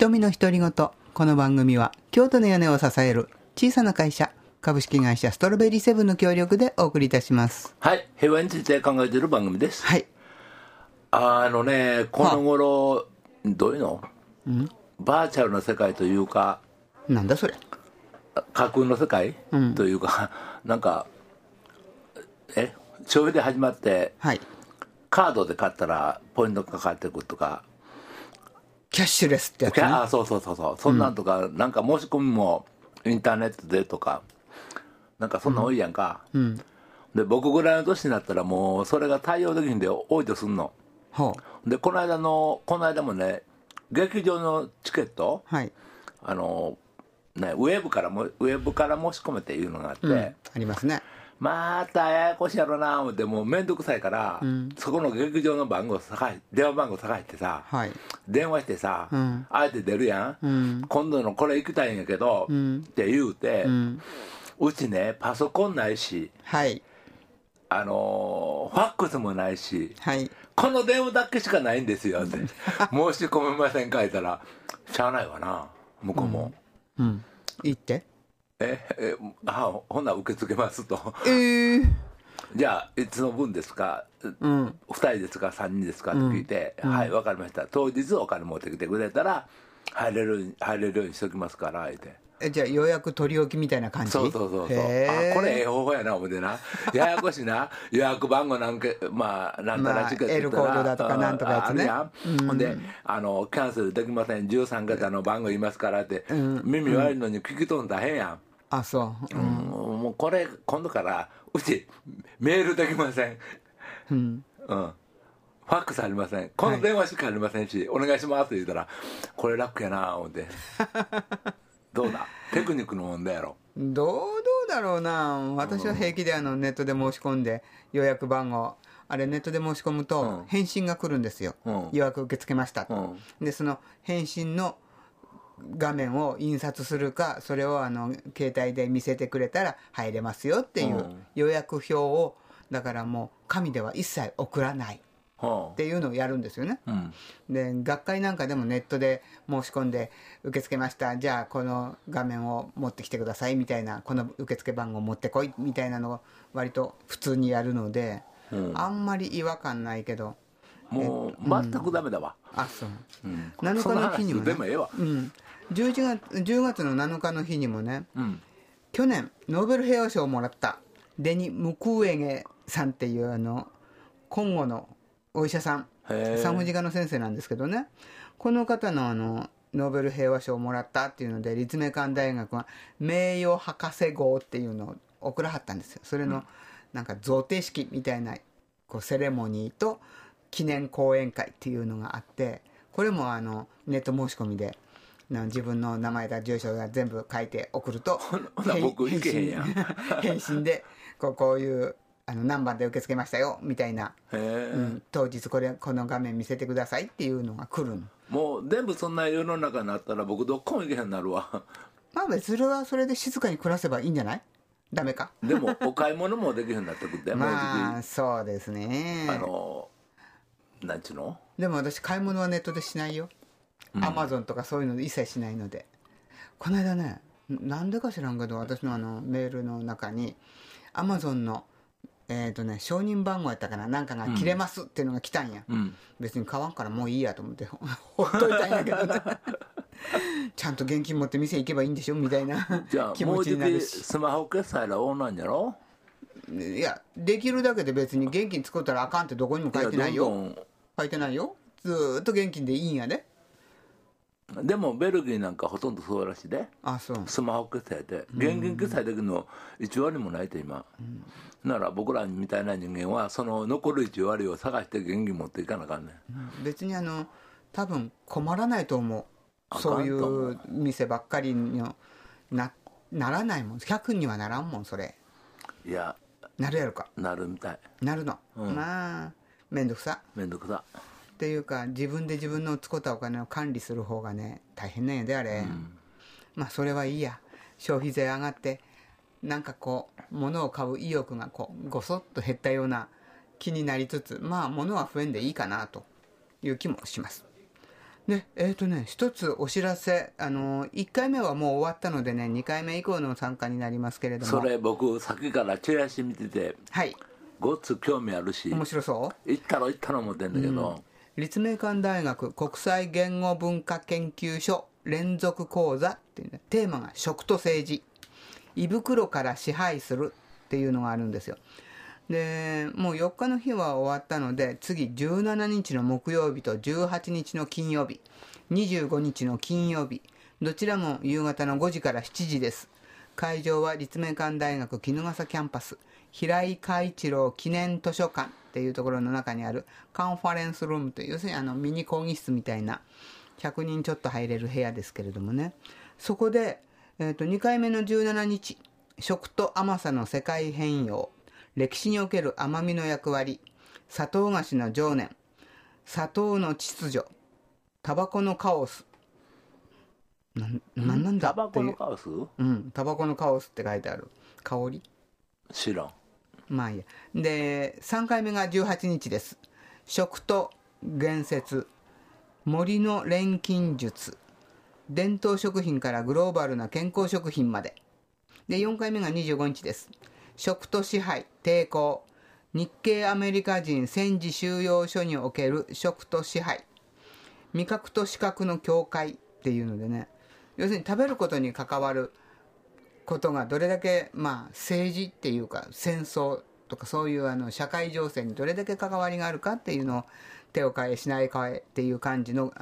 瞳の独り言。この番組は京都の屋根を支える小さな会社株式会社ストロベリーセブンの協力でお送りいたします。はい、平和について考えている番組です。はい、この頃どういうの、バーチャルの世界というか、なんだそれ、架空の世界、というか、なんか消費で始まって、はい、カードで買ったらポイントがかかってくるとか、キャッシュレスってやつね。あ、そう、そんなんとか、なんか申し込みもインターネットでとか、なんかそんな多いやんか、で僕ぐらいの年になったらもうそれが対応できんで多いとすんの。でこの間もね、劇場のチケット、はい、ウェブから申し込めっていうのがあって、ありますね。またややこしいやろな思ってもう面倒くさいから、そこの劇場の電話番号探してさ、はい、電話してさ、あえて出るやん、今度のこれ行きたいんやけど、って言うて、うちねパソコンないし、はい、ファックスもないし、はい、この電話だけしかないんですよって申し込めませんか言ったら、しゃあないわな向こうも、いいってほんなら受け付けますとじゃあいつの分ですか、2人ですか3人ですかって聞いて、はい分かりました、当日お金持ってきてくれたら入れるようにしときますから言うて、じゃあ予約取り置きみたいな感じ。そう、あこれ方法やな思ってな、ややこしいな予約番号なんか、なんたらチケット L コードだとかなんとかやつね、ほんでキャンセルできません13桁の番号いますからって、耳悪いのに聞き取るの大変やん。あそう、もうこれ今度からうちメールできません、ファックスありません、この電話しかありませんし、お願いしますって言ったら、これ楽やな思ってどうだテクニックの問題やろ。どうだろうな、私は平気でネットで申し込んで予約番号ネットで申し込むと返信が来るんですよ、予約受け付けました、でその返信の画面を印刷するか、それを携帯で見せてくれたら入れますよっていう予約表を、だからもう紙では一切送らないっていうのをやるんですよね、で学会なんかでもネットで申し込んで受け付けました、じゃあこの画面を持ってきてくださいみたいな、この受付番号持ってこいみたいなのを割と普通にやるので、あんまり違和感ないけど、もう全くダメだわ。あそう、7日の日にもね、10月の7日の日にもね、去年ノーベル平和賞をもらったデニ・ムクウェゲさんっていうコンゴのお医者さん、産婦人科の先生なんですけどね、この方のノーベル平和賞をもらったっていうので、立命館大学は名誉博士号っていうのを贈らはったんですよ。それのなんか贈呈式みたいなこうセレモニーと記念講演会っていうのがあって、これもネット申し込みで自分の名前だ住所だ全部書いて送ると、僕行けへんやん返信でこういう何番で受け付けましたよみたいな、当日この画面見せてくださいっていうのが来るの。もう全部そんな世の中になったら僕どこも行けへんなるわまあそれはそれで静かに暮らせばいいんじゃない？ダメかでもお買い物もできへんなってくってまあそうですね、なんちゅうの？でも私買い物はネットでしないよ、アマゾンとかそういうので一切しないので。この間ね、なんでか知らんけど私のメールの中にアマゾンの承認番号やったかな、なんかが切れますっていうのが来たんや、別に買わんからもういいやと思ってほっといたんやけどちゃんと現金持って店行けばいいんでしょみたいな気持ちになるし。じゃあもうじきスマホ決済らオンラインやろ。いやできるだけで別に現金使ったらあかんってどこにも書いてないよ。書いてないよ、ずーっと現金でいいんやで。でもベルギーなんかほとんどそうらしいで、スマホ決済で現金決済できるの1割もないと今、なら僕らみたいな人間はその残る1割を探して現金持っていかなあかんね、別に多分困らないと思う、そういう店ばっかりにならないもん、100にはならんもんそれ。いやなるやろか、なるみたい、なるの、まあめんどくさっていうか、自分で自分の使ったお金を管理する方がね大変なんやであれ、まあそれはいいや。消費税上がってなんかこう物を買う意欲がごそっと減ったような気になりつつ、まあ物は増えんでいいかなという気もします。で、一つお知らせ、1回目はもう終わったのでね、2回目以降の参加になりますけれども、それ僕さっきからチラシ見てて、はい、ごっつ興味あるし、面白そう。行ったろ思ってんだけど、立命館大学国際言語文化研究所連続講座っていうね、テーマが食と政治、胃袋から支配するっていうのがあるんですよ。でもう4日の日は終わったので、次17日の木曜日と18日の金曜日、25日の金曜日、どちらも夕方の5時から7時です。会場は立命館大学衣笠キャンパス平井海一郎記念図書館っていうところの中にあるカンファレンスルームという、要するにミニ講義室みたいな100人ちょっと入れる部屋ですけれどもね、そこで、2回目の17日食と甘さの世界変容、歴史における甘みの役割、砂糖菓子の情念、砂糖の秩序、タバコのカオス、なんだっていう、タバコのカオス？うん、タバコのカオスって書いてある。香り？知らん。まあいいや。で、3回目が18日です。食と言説、森の錬金術、伝統食品からグローバルな健康食品まで。で、4回目が25日です。食と支配、抵抗、日系アメリカ人戦時収容所における食と支配、味覚と視覚の境界っていうのでね、要するに食べることに関わることがどれだけ、まあ、政治っていうか戦争とかそういう社会情勢にどれだけ関わりがあるかっていうのを手を変えしない変えっていう感じの、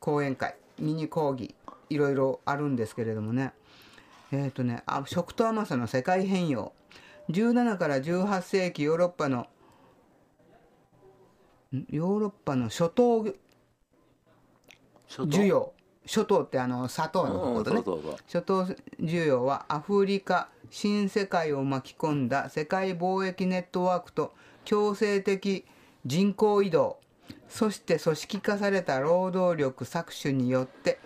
講演会、ミニ講義いろいろあるんですけれどもね、食と甘さの世界変容、17から18世紀ヨーロッパの諸島って砂糖のことね、諸島需要はアフリカ新世界を巻き込んだ世界貿易ネットワークと強制的人口移動、そして組織化された労働力搾取によって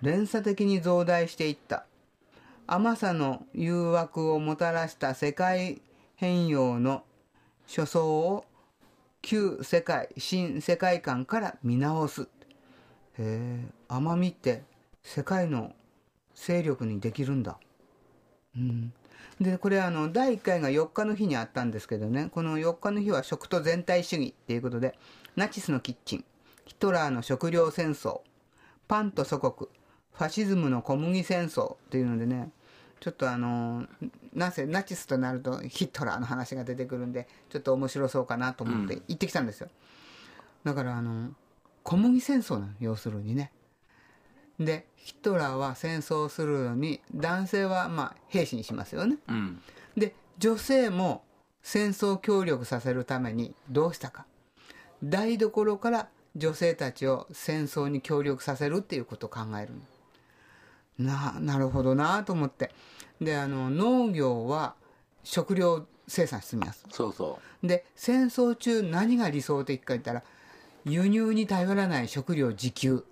連鎖的に増大していった。甘さの誘惑をもたらした世界変容の初相を旧世界新世界観から見直す。甘みって世界の勢力にできるんだ、でこれ第1回が4日の日にあったんですけどね、この4日の日は食と全体主義っていうことで、ナチスのキッチン、ヒトラーの食糧戦争、パンと祖国、ファシズムの小麦戦争っていうのでね、ちょっとなぜナチスとなるとヒトラーの話が出てくるんで、ちょっと面白そうかなと思って行ってきたんですよ。だから小麦戦争なの、要するにね。でヒトラーは戦争するのに男性はまあ兵士にしますよね、で女性も戦争協力させるためにどうしたか、台所から女性たちを戦争に協力させるっていうことを考える。なるほどなと思って、で農業は食料生産してみます。で戦争中何が理想的か言ったら、輸入に頼らない食料自給。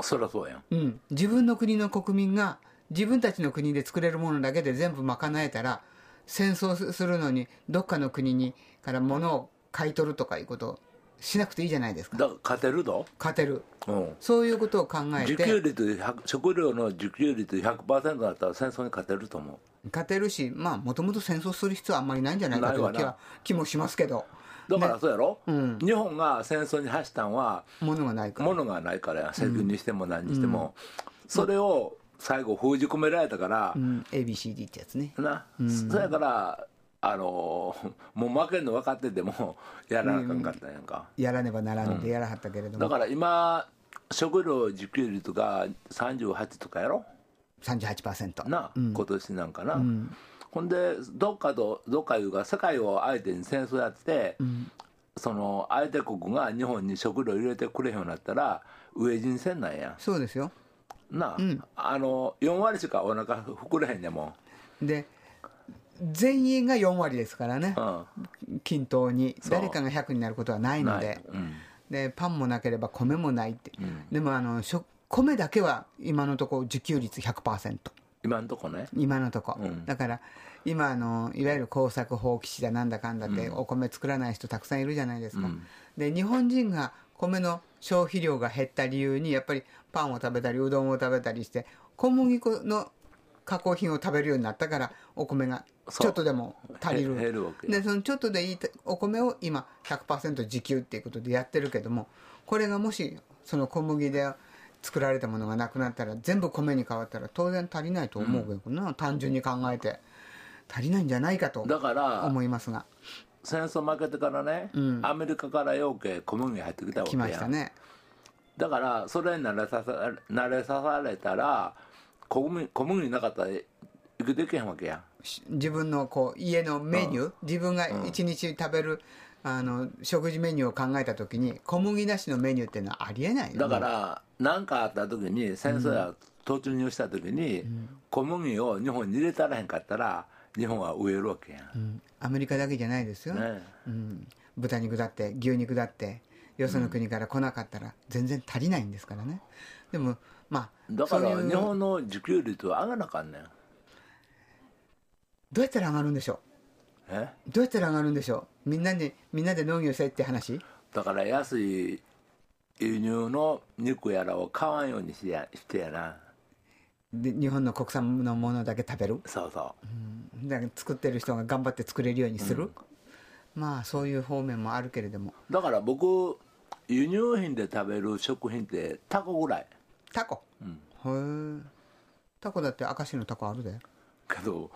そりゃそうやん、自分の国の国民が自分たちの国で作れるものだけで全部賄えたら、戦争するのにどっかの国にから物を買い取るとかいうことをしなくていいじゃないですか。だから勝てる、そういうことを考えて、食料の自給率 100% だったら戦争に勝てると思う。勝てるし、まあもともと戦争する必要はあんまりないんじゃないかという気もしますけど、だからそうやろ、日本が戦争に走ったんは物がないから石油にしても何にしても、それを最後封じ込められたから、ABCD ってやつねな、そやからもう負けるの分かっててもやらなかったやんか、やらねばならんでやらはったけれども、だから今食料自給率が38とかやろ、 38% な、今年なんかな、ほんでどっかいうか世界を相手に戦争やって、その相手国が日本に食料入れてくれへんようになったら飢え死にせんなんや。そうですよな、4割しかお腹膨れへんねんもんで、全員が4割ですからね、均等に誰かが100になることはないの で、でパンもなければ米もないって、でも米だけは今のところ自給率 100%今のとこね、今のとこ、うん、だから今いわゆる耕作放棄地だなんだかんだって、うん、お米作らない人たくさんいるじゃないですか、うん、で日本人が米の消費量が減った理由にやっぱりパンを食べたりうどんを食べたりして小麦粉の加工品を食べるようになったからお米がちょっとでも足りる、減るわけで、そのちょっとでいいお米を今 100% 自給っていうことでやってるけども、これがもしその小麦で作られたものがなくなったら全部米に変わったら当然足りないと思うけどな、うん、単純に考えて足りないんじゃないかと思いますが、戦争負けてからね、うん、アメリカからようけ小麦入ってきたわけや、来ましたね。だからそれに慣れさされたら小麦なかったら生きていけへんわけや。自分のこう家のメニュー、うん、自分が一日食べる、うん、食事メニューを考えた時に小麦なしのメニューっていうのはありえないよ。だから何かあった時に戦争や突入した時に、うん、小麦を日本に入れたらへんかったら日本は植えるわけや、うん、アメリカだけじゃないですよ、ね、うん、豚肉だって牛肉だってよその国から来なかったら全然足りないんですからね。でもまあ、だから日本の自給率は上がらなかんねん。どうやったら上がるんでしょう。え？どうやったら上がるんでしょう。みんなで農業せって話。だから安い輸入の肉やらを買わんようにしてやな。で日本の国産のものだけ食べる。そうそう。うん、だから作ってる人が頑張って作れるようにする。うん、まあそういう方面もあるけれども。だから僕輸入品で食べる食品ってタコぐらい。タコ、うん、へえ。タコだって明石のタコあるで。けど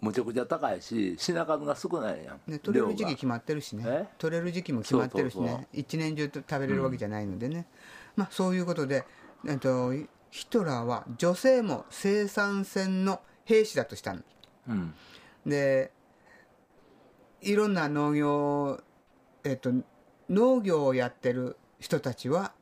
むちゃくちゃ高いし品数が少ないやん、ね、取れる時期決まってるしね、取れる時期も決まってるしね、そうそうそう、一年中食べれるわけじゃないのでね、うん、まあそういうことで、ヒトラーは女性も生産線の兵士だとしたの、うん、でいろんな農業、農業をやってる人たちは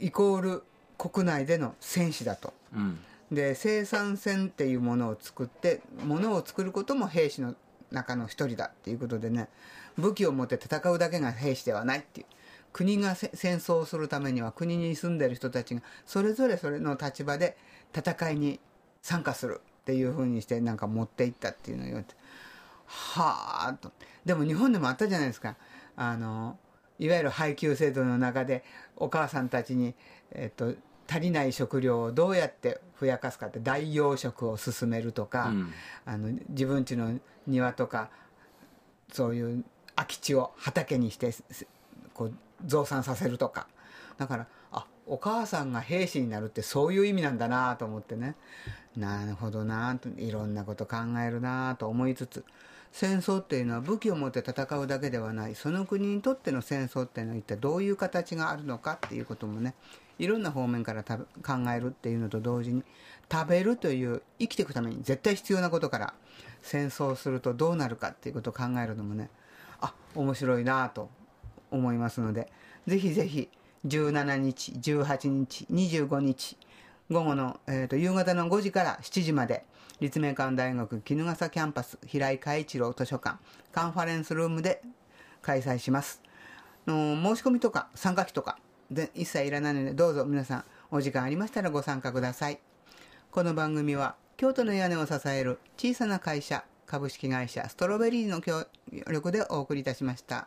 イコール国内での戦士だと、うん、で生産線っていうものを作ってものを作ることも兵士の中の一人だっていうことでね、武器を持って戦うだけが兵士ではないっていう、国が戦争をするためには国に住んでる人たちがそれぞれそれの立場で戦いに参加するっていうふうにしてなんか持っていったっていうのを言って、はあと。でも日本でもあったじゃないですか、いわゆる配給制度の中でお母さんたちに、足りない食料をどうやってふやかすかって代用食を進めるとか、うん、自分家の庭とかそういう空き地を畑にしてこう増産させるとか、だからお母さんが兵士になるってそういう意味なんだなと思ってね、なるほどなと、いろんなこと考えるなと思いつつ、戦争っていうのは武器を持って戦うだけではない、その国にとっての戦争っていうのは一体どういう形があるのかっていうこともね、いろんな方面から考えるっていうのと同時に、食べるという生きていくために絶対必要なことから戦争するとどうなるかっていうことを考えるのもね、面白いなと思いますので、ぜひぜひ17日、18日、25日午後の、夕方の5時から7時まで立命館大学衣笠キャンパス平井海一郎図書館カンファレンスルームで開催します。申し込みとか参加費とかで一切いらないので、どうぞ皆さんお時間ありましたらご参加ください。この番組は京都の屋根を支える小さな会社株式会社ストロベリーの協力でお送りいたしました。